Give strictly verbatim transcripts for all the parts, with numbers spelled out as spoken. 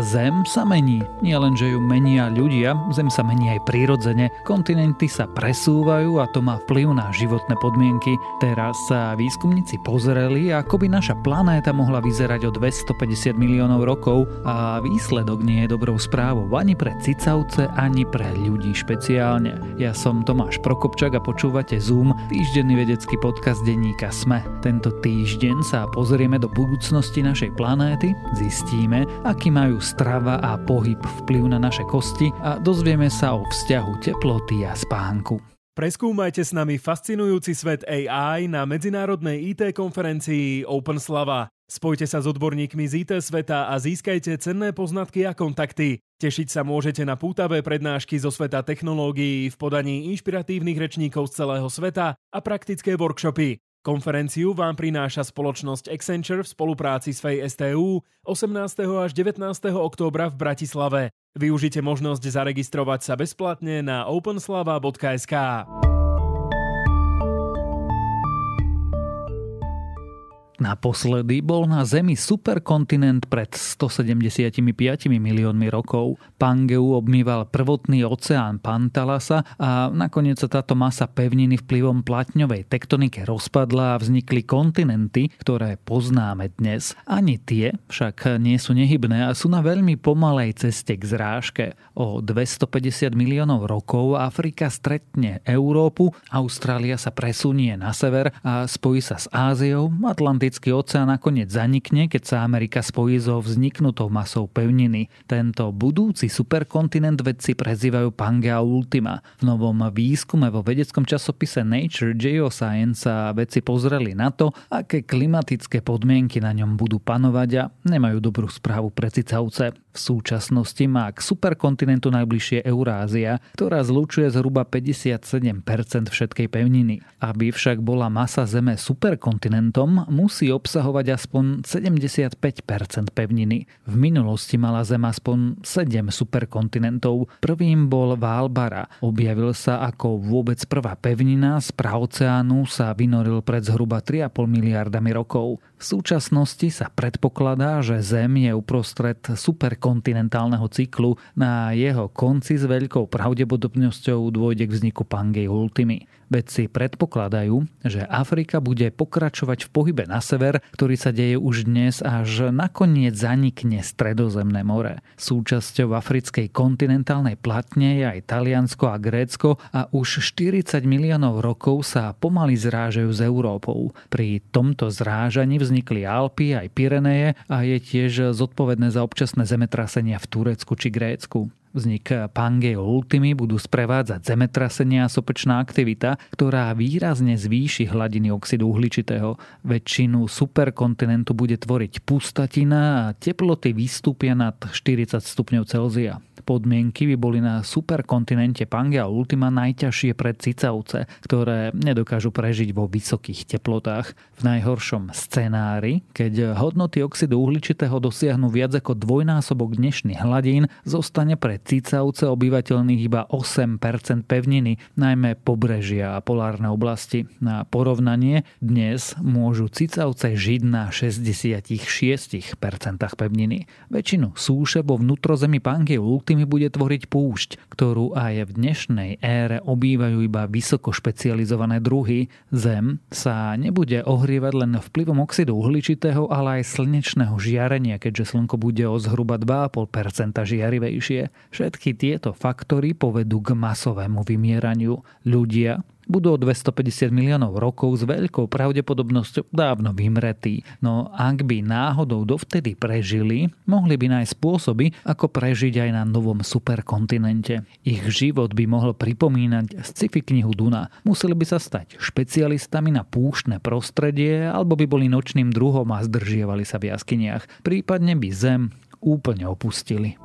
Zem sa mení. Nie len, že ju menia ľudia, Zem sa mení aj prirodzene. Kontinenty sa presúvajú a to má vplyv na životné podmienky. Teraz sa výskumníci pozreli, ako by naša planéta mohla vyzerať o dvestopäťdesiat miliónov rokov a výsledok nie je dobrou správou ani pre cicavce, ani pre ľudí špeciálne. Ja som Tomáš Prokopčak a počúvate Zoom, týždenný vedecký podcast denníka SME. Tento týždeň sa pozrieme do budúcnosti našej planéty, zistíme, aký majú strava a pohyb vplyv na naše kosti a dozvieme sa o vzťahu teploty a spánku. Preskúmajte s nami fascinujúci svet á í na medzinárodnej í té konferencii OpenSlava. Spojte sa s odborníkmi z í té sveta a získajte cenné poznatky a kontakty. Tešiť sa môžete na pútavé prednášky zo sveta technológií v podaní inšpiratívnych rečníkov z celého sveta a praktické workshopy. Konferenciu vám prináša spoločnosť Accenture v spolupráci s FEI es té u osemnásteho až devätnásteho októbra v Bratislave. Využite možnosť zaregistrovať sa bezplatne na openslava bodka es ká. Naposledy bol na Zemi superkontinent pred stosedemdesiatpäť miliónmi rokov. Pangeu obmýval prvotný oceán Pantalasa a nakoniec sa táto masa pevniny vplyvom platňovej tektonike rozpadla a vznikli kontinenty, ktoré poznáme dnes. Ani tie však nie sú nehybné a sú na veľmi pomalej ceste k zrážke. O dvestopäťdesiat miliónov rokov Afrika stretne Európu, Austrália sa presunie na sever a spojí sa s Áziou, Atlantickou oceán nakoniec zanikne, keď sa Amerika spojí so vzniknutou masou pevniny. Tento budúci superkontinent vedci prezývajú Pangea Ultima. V novom výskume vo vedeckom časopise Nature Geoscience sa vedci pozreli na to, aké klimatické podmienky na ňom budú panovať a nemajú dobrú správu pre cicavce. V súčasnosti má k superkontinentu najbližšie Eurázia, ktorá zlučuje zhruba päťdesiatsedem percent všetkej pevniny. Aby však bola masa Zeme superkontinentom, musí obsahovať aspoň sedemdesiatpäť percent pevniny. V minulosti mala Zem aspoň sedem superkontinentov. Prvým bol Valbara. Objavil sa ako vôbec prvá pevnina, z praoceánu sa vynoril pred zhruba tri a pol miliardami rokov. V súčasnosti sa predpokladá, že Zem je uprostred superkontinentálneho cyklu. Na jeho konci s veľkou pravdepodobnosťou dôjde k vzniku Pangei Ultimy. Vedci predpokladajú, že Afrika bude pokračovať v pohybe na sever, ktorý sa deje už dnes, až nakoniec zanikne Stredozemné more. Súčasťou africkej kontinentálnej platne je aj Taliansko a Grécko a už štyridsať miliónov rokov sa pomaly zrážajú s Európou. Pri tomto zrážaní vznikli Alpy aj Pyreneje a je tiež zodpovedné za občasné zemetrasenia v Turecku či Grécku. Vznik Pangei Ultimy budú sprevádzať zemetrasenia a sopečná aktivita, ktorá výrazne zvýši hladiny oxidu uhličitého. Väčšinu superkontinentu bude tvoriť pustatina a teploty vystúpia nad štyridsať stupňov Celzia. Podmienky by boli na superkontinente Pangea Ultima najťažšie pre cicavce, ktoré nedokážu prežiť vo vysokých teplotách. V najhoršom scenári, keď hodnoty oxidu uhličitého dosiahnu viac ako dvojnásobok dnešných hladín, zostane pre cicavce obyvateľných iba osem percent pevniny, najmä pobrežia a polárne oblasti. Na porovnanie, dnes môžu cicavce žiť na šesťdesiatšesť percent pevniny. Väčšinu súše vo vnútrozemí Pangei Ultima mi bude tvoriť púšť, ktorú aj v dnešnej ére obývajú iba vysoko špecializované druhy. Zem sa nebude ohrievať len vplyvom oxidu uhličitého, ale aj slnečného žiarenia, keďže slnko bude o zhruba dva a pol percenta žiarivejšie. Všetky tieto faktory povedú k masovému vymieraniu. Ľudia budú o dvestopäťdesiat miliónov rokov s veľkou pravdepodobnosťou dávno vymretí. No ak by náhodou dovtedy prežili, mohli by nájsť spôsoby, ako prežiť aj na novom superkontinente. Ich život by mohol pripomínať sci-fi knihu Duna. Museli by sa stať špecialistami na púštne prostredie alebo by boli nočným druhom a zdržievali sa v jaskyniach. Prípadne by Zem úplne opustili.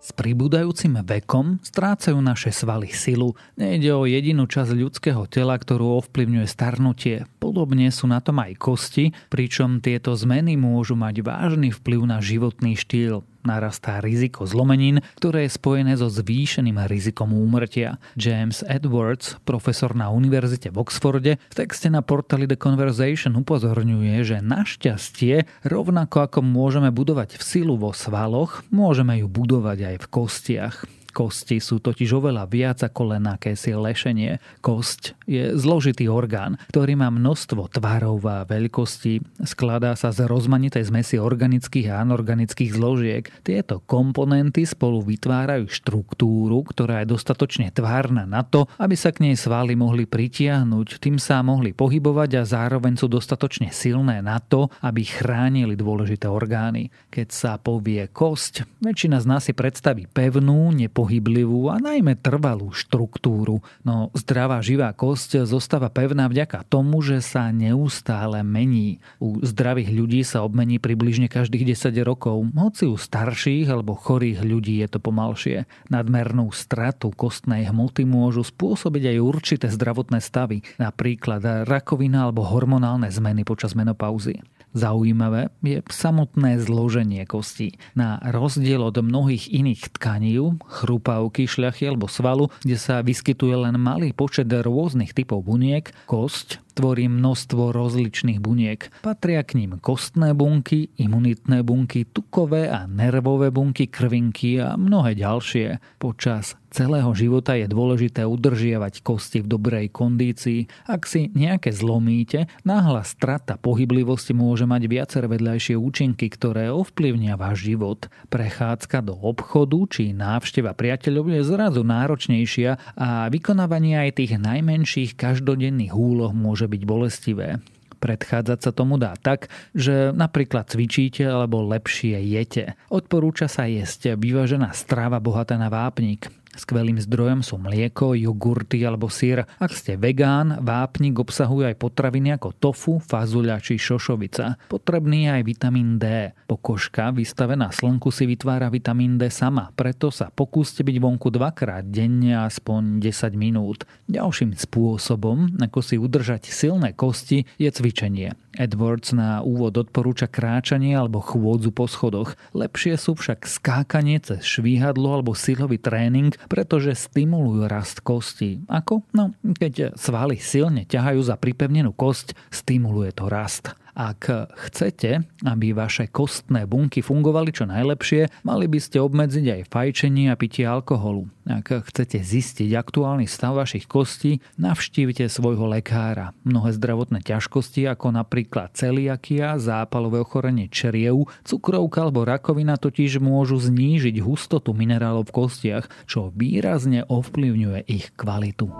S pribúdajúcim vekom strácajú naše svaly silu. Nejde o jedinú časť ľudského tela, ktorú ovplyvňuje starnutie. Podobne sú na tom aj kosti, pričom tieto zmeny môžu mať vážny vplyv na životný štýl. narastá riziko zlomenín, ktoré je spojené so zvýšeným rizikom úmrtia. James Edwards, profesor na univerzite v Oxforde, v texte na portáli The Conversation upozorňuje, že našťastie, rovnako ako môžeme budovať v silu vo svaloch, môžeme ju budovať aj v kostiach. Kosti sú totiž oveľa viac ako len akési lešenie. Kosť je zložitý orgán, ktorý má množstvo tvarov a veľkostí. Skladá sa z rozmanitej zmesi organických a anorganických zložiek. Tieto komponenty spolu vytvárajú štruktúru, ktorá je dostatočne tvárna na to, aby sa k nej svaly mohli pritiahnuť, tým sa mohli pohybovať a zároveň sú dostatočne silné na to, aby chránili dôležité orgány. Keď sa povie kosť, väčšina z nás si predstaví pevnú, nepohyblivú pohyblivú a najmä trvalú štruktúru. No zdravá živá kosť zostáva pevná vďaka tomu, že sa neustále mení. U zdravých ľudí sa obmení približne každých desať rokov, hoci u starších alebo chorých ľudí je to pomalšie. Nadmernú stratu kostnej hmoty môžu spôsobiť aj určité zdravotné stavy, napríklad rakovina alebo hormonálne zmeny počas menopauzy. Zaujímavé je samotné zloženie kostí. Na rozdiel od mnohých iných tkaní, chrupavky, šľachy alebo svalu, kde sa vyskytuje len malý počet rôznych typov buniek, kosť tvorí množstvo rozličných buniek. Patria k ním kostné bunky, imunitné bunky, tukové a nervové bunky, krvinky a mnohé ďalšie. Počas celého života je dôležité udržiavať kosti v dobrej kondícii. Ak si nejaké zlomíte, náhla strata pohyblivosti môže mať viaceré vedľajšie účinky, ktoré ovplyvnia váš život. Prechádzka do obchodu či návšteva priateľov je zrazu náročnejšia a vykonávanie aj tých najmenších každodenných úloh môže byť bolestivé. Predchádzať sa tomu dá tak, že napríklad cvičíte alebo lepšie jete. Odporúča sa jesť vyvážená strava bohatá na vápnik. Skvelým zdrojom sú mlieko, jogurty alebo syr. Ak ste vegán, vápnik obsahuje aj potraviny ako tofu, fazuľa či šošovica. Potrebný je aj vitamín D. Pokožka vystavená slnku si vytvára vitamín D sama, preto sa pokúste byť vonku dvakrát denne aspoň desať minút. Ďalším spôsobom, ako si udržať silné kosti, je cvičenie. Edwards na úvod odporúča kráčanie alebo chôdzu po schodoch. Lepšie sú však skákanie cez švíhadlo alebo silový tréning, pretože stimulujú rast kostí. Ako? No, keď svaly silne ťahajú za pripevnenú kosť, stimuluje to rast. Ak chcete, aby vaše kostné bunky fungovali čo najlepšie, mali by ste obmedziť aj fajčenie a pitie alkoholu. Ak chcete zistiť aktuálny stav vašich kostí, navštívte svojho lekára. Mnohé zdravotné ťažkosti, ako napríklad celiakia, zápalové ochorenie čriev, cukrovka alebo rakovina totiž môžu znížiť hustotu minerálov v kostiach, čo výrazne ovplyvňuje ich kvalitu.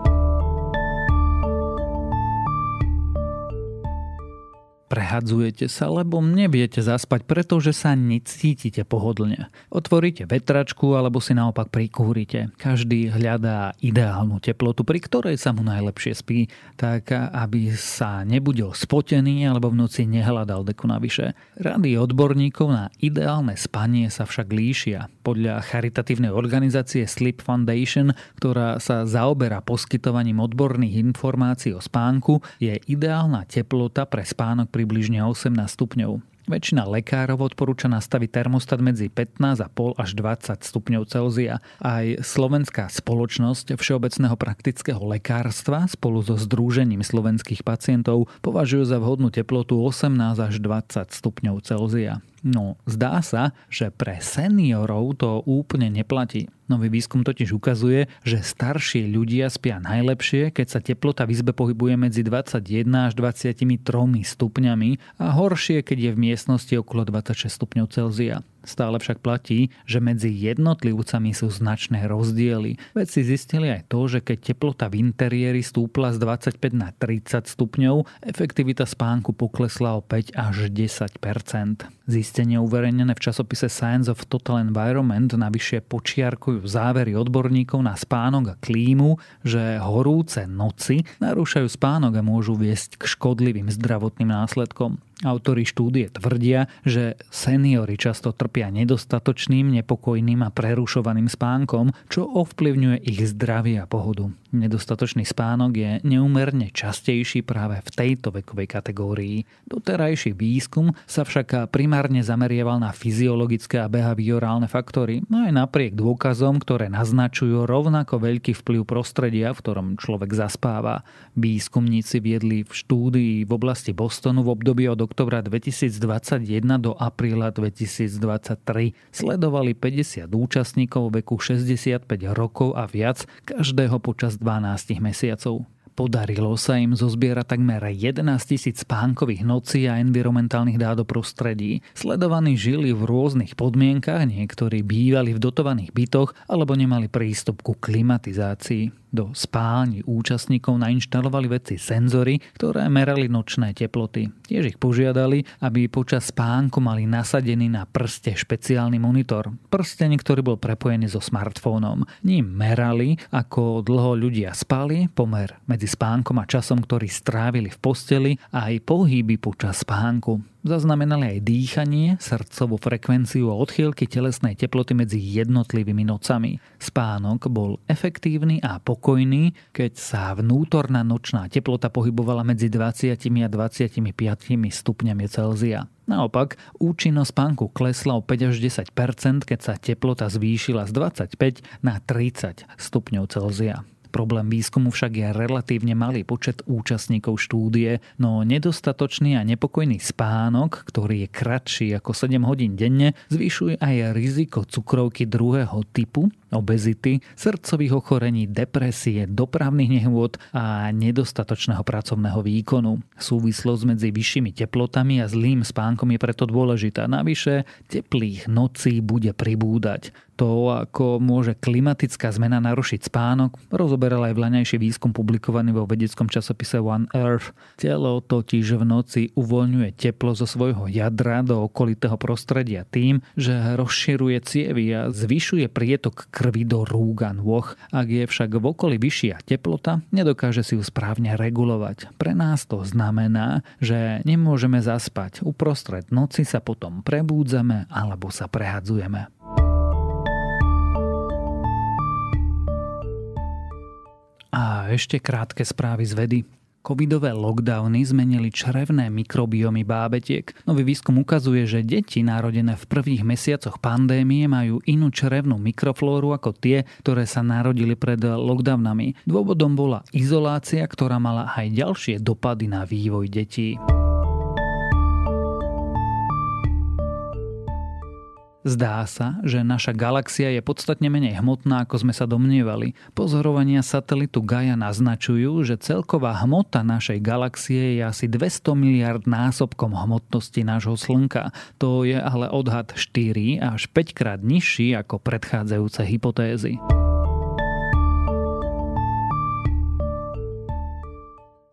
Prehadzujete sa, lebo neviete zaspať, pretože sa necítite pohodlne. Otvoríte vetračku alebo si naopak prikúrite. Každý hľadá ideálnu teplotu, pri ktorej sa mu najlepšie spí, tak aby sa nebudil spotený alebo v noci nehľadal deku navyše. Rady odborníkov na ideálne spanie sa však líšia. Podľa charitatívnej organizácie Sleep Foundation, ktorá sa zaoberá poskytovaním odborných informácií o spánku, je ideálna teplota pre spánok približne osemnásť stupňov. Väčšina lekárov odporúča nastaviť termostat medzi pätnásť a pol až dvadsať stupňov Celzia. Aj Slovenská spoločnosť všeobecného praktického lekárstva spolu so Združením slovenských pacientov považujú za vhodnú teplotu osemnásť až dvadsať stupňov Celzia. No, zdá sa, že pre seniorov to úplne neplatí. Nový výskum totiž ukazuje, že starší ľudia spia najlepšie, keď sa teplota v izbe pohybuje medzi dvadsaťjeden až dvadsaťtri stupňami a horšie, keď je v miestnosti okolo dvadsaťšesť stupňov Celzia. Stále však platí, že medzi jednotlivcami sú značné rozdiely. Vedci zistili aj to, že keď teplota v interiéri stúpla z dvadsaťpäť na tridsať stupňov, efektivita spánku poklesla o päť až desať percent. Zistenie uverejnené v časopise Science of Total Environment navyše počiarkujú závery odborníkov na spánok a klímu, že horúce noci narúšajú spánok a môžu viesť k škodlivým zdravotným následkom. Autori štúdie tvrdia, že seniori často trpia nedostatočným, nepokojným a prerušovaným spánkom, čo ovplyvňuje ich zdravie a pohodu. Nedostatočný spánok je neúmerne častejší práve v tejto vekovej kategórii. Doterajší výskum sa však primárne zameriaval na fyziologické a behaviorálne faktory, aj napriek dôkazom, ktoré naznačujú rovnako veľký vplyv prostredia, v ktorom človek zaspáva. Výskumníci viedli v štúdii v oblasti Bostonu v období od oktobra dvetisícdvadsaťjeden do apríla dvetisícdvadsaťtri. Sledovali päťdesiat účastníkov veku šesťdesiatpäť rokov a viac, každého počas dvanásť mesiacov. Podarilo sa im zozbierať takmer jedenásťtisíc spánkových nocí a environmentálnych dát do prostredí. Sledovaní žili v rôznych podmienkach, niektorí bývali v dotovaných bytoch alebo nemali prístup ku klimatizácii. Do spálni účastníkov nainštalovali veci senzory, ktoré merali nočné teploty. Tiež ich požiadali, aby počas spánku mali nasadený na prste špeciálny monitor. Prsteň, ktorý bol prepojený so smartfónom. Ním merali, ako dlho ľudia spali, pomer medzi spánkom a časom, ktorý strávili v posteli, a aj pohyby počas spánku. Zaznamenali aj dýchanie, srdcovú frekvenciu a odchýlky telesnej teploty medzi jednotlivými nocami. Spánok bol efektívny a pokojný, keď sa vnútorná nočná teplota pohybovala medzi dvadsať a dvadsaťpäť stupňami Celzia. Naopak, účinnosť spánku klesla o päť až desať percent, keď sa teplota zvýšila z dvadsaťpäť na tridsať stupňov Celzia. Problém výskumu však je relatívne malý počet účastníkov štúdie, no nedostatočný a nepokojný spánok, ktorý je kratší ako sedem hodín denne, zvyšuje aj riziko cukrovky druhého typu, obezity, srdcových ochorení, depresie, dopravných nehôd a nedostatočného pracovného výkonu. Súvislosť medzi vyššími teplotami a zlým spánkom je preto dôležitá. Navyše, teplých nocí bude pribúdať. To, ako môže klimatická zmena narušiť spánok, rozoberal aj vlaňajší výskum publikovaný vo vedeckom časopise One Earth. Telo totiž v noci uvoľňuje teplo zo svojho jadra do okolitého prostredia tým, že rozširuje cievy a zvyšuje prietok krvi do rúk a nôh. Ak je však v okolí vyššia teplota, nedokáže si ju správne regulovať. Pre nás to znamená, že nemôžeme zaspať. Uprostred noci sa potom prebúdzame alebo sa prehadzujeme. A ešte krátke správy z vedy. Covidové lockdowny zmenili črevné mikrobiomy bábetiek. Nový výskum ukazuje, že deti narodené v prvých mesiacoch pandémie majú inú črevnú mikroflóru ako tie, ktoré sa narodili pred lockdownami. Dôvodom bola izolácia, ktorá mala aj ďalšie dopady na vývoj detí. Zdá sa, že naša galaxia je podstatne menej hmotná, ako sme sa domnievali. Pozorovania satelitu Gaia naznačujú, že celková hmota našej galaxie je asi dvesto miliárd násobkom hmotnosti nášho Slnka. To je ale odhad štyri až päť krát nižší ako predchádzajúce hypotézy.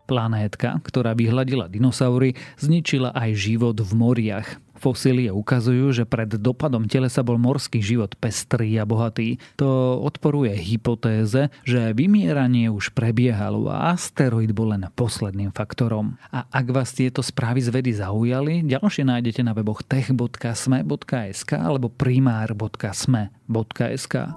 Planétka, ktorá vyhladila dinosaury, zničila aj život v moriach. Fosílie ukazujú, že pred dopadom telesa bol morský život pestrý a bohatý. To odporuje hypotéze, že vymieranie už prebiehalo a asteroid bol len posledným faktorom. A ak vás tieto správy z vedy zaujali, ďalšie nájdete na weboch tech bodka sme bodka es ká alebo primár bodka sme bodka es ká.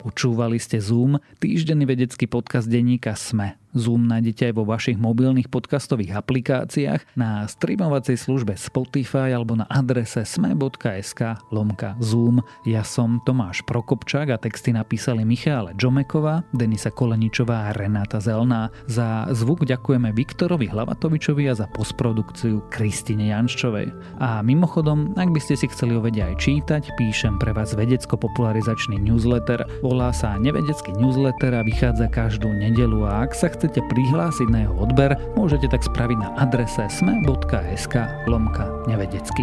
Počúvali ste Zoom, týždenný vedecký podcast denníka SME. Zoom nájdete aj vo vašich mobilných podcastových aplikáciách, na streamovacej službe Spotify alebo na adrese sme.sk lomka Zoom. Ja som Tomáš Prokopčak a texty napísali Michala Džomeková, Denisa Koleničová a Renáta Zelná. Za zvuk ďakujeme Viktorovi Hlavatovičovi a za postprodukciu Kristine Janččovej. A mimochodom, ak by ste si chceli o vede aj čítať, píšem pre vás vedecko-popularizačný newsletter. Volá sa Nevedecký newsletter a vychádza každú nedeľu, a ak sa chcete prihlásiť na jeho odber, môžete tak spraviť na adrese sme.sk lomka nevedecky.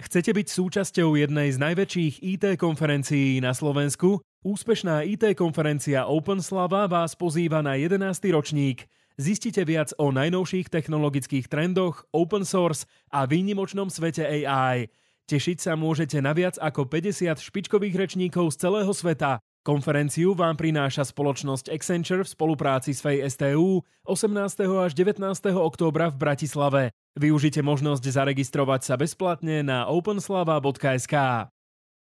Chcete byť súčasťou jednej z najväčších í té konferencií na Slovensku? Úspešná í té konferencia OpenSlava vás pozýva na jedenásty ročník. Zistite viac o najnovších technologických trendoch, open source a výnimočnom svete á í. Tešiť sa môžete na viac ako päťdesiat špičkových rečníkov z celého sveta. Konferenciu vám prináša spoločnosť Accenture v spolupráci s F E I es té u osemnásteho až devätnásteho októbra v Bratislave. Využite možnosť zaregistrovať sa bezplatne na openslava bodka es ká.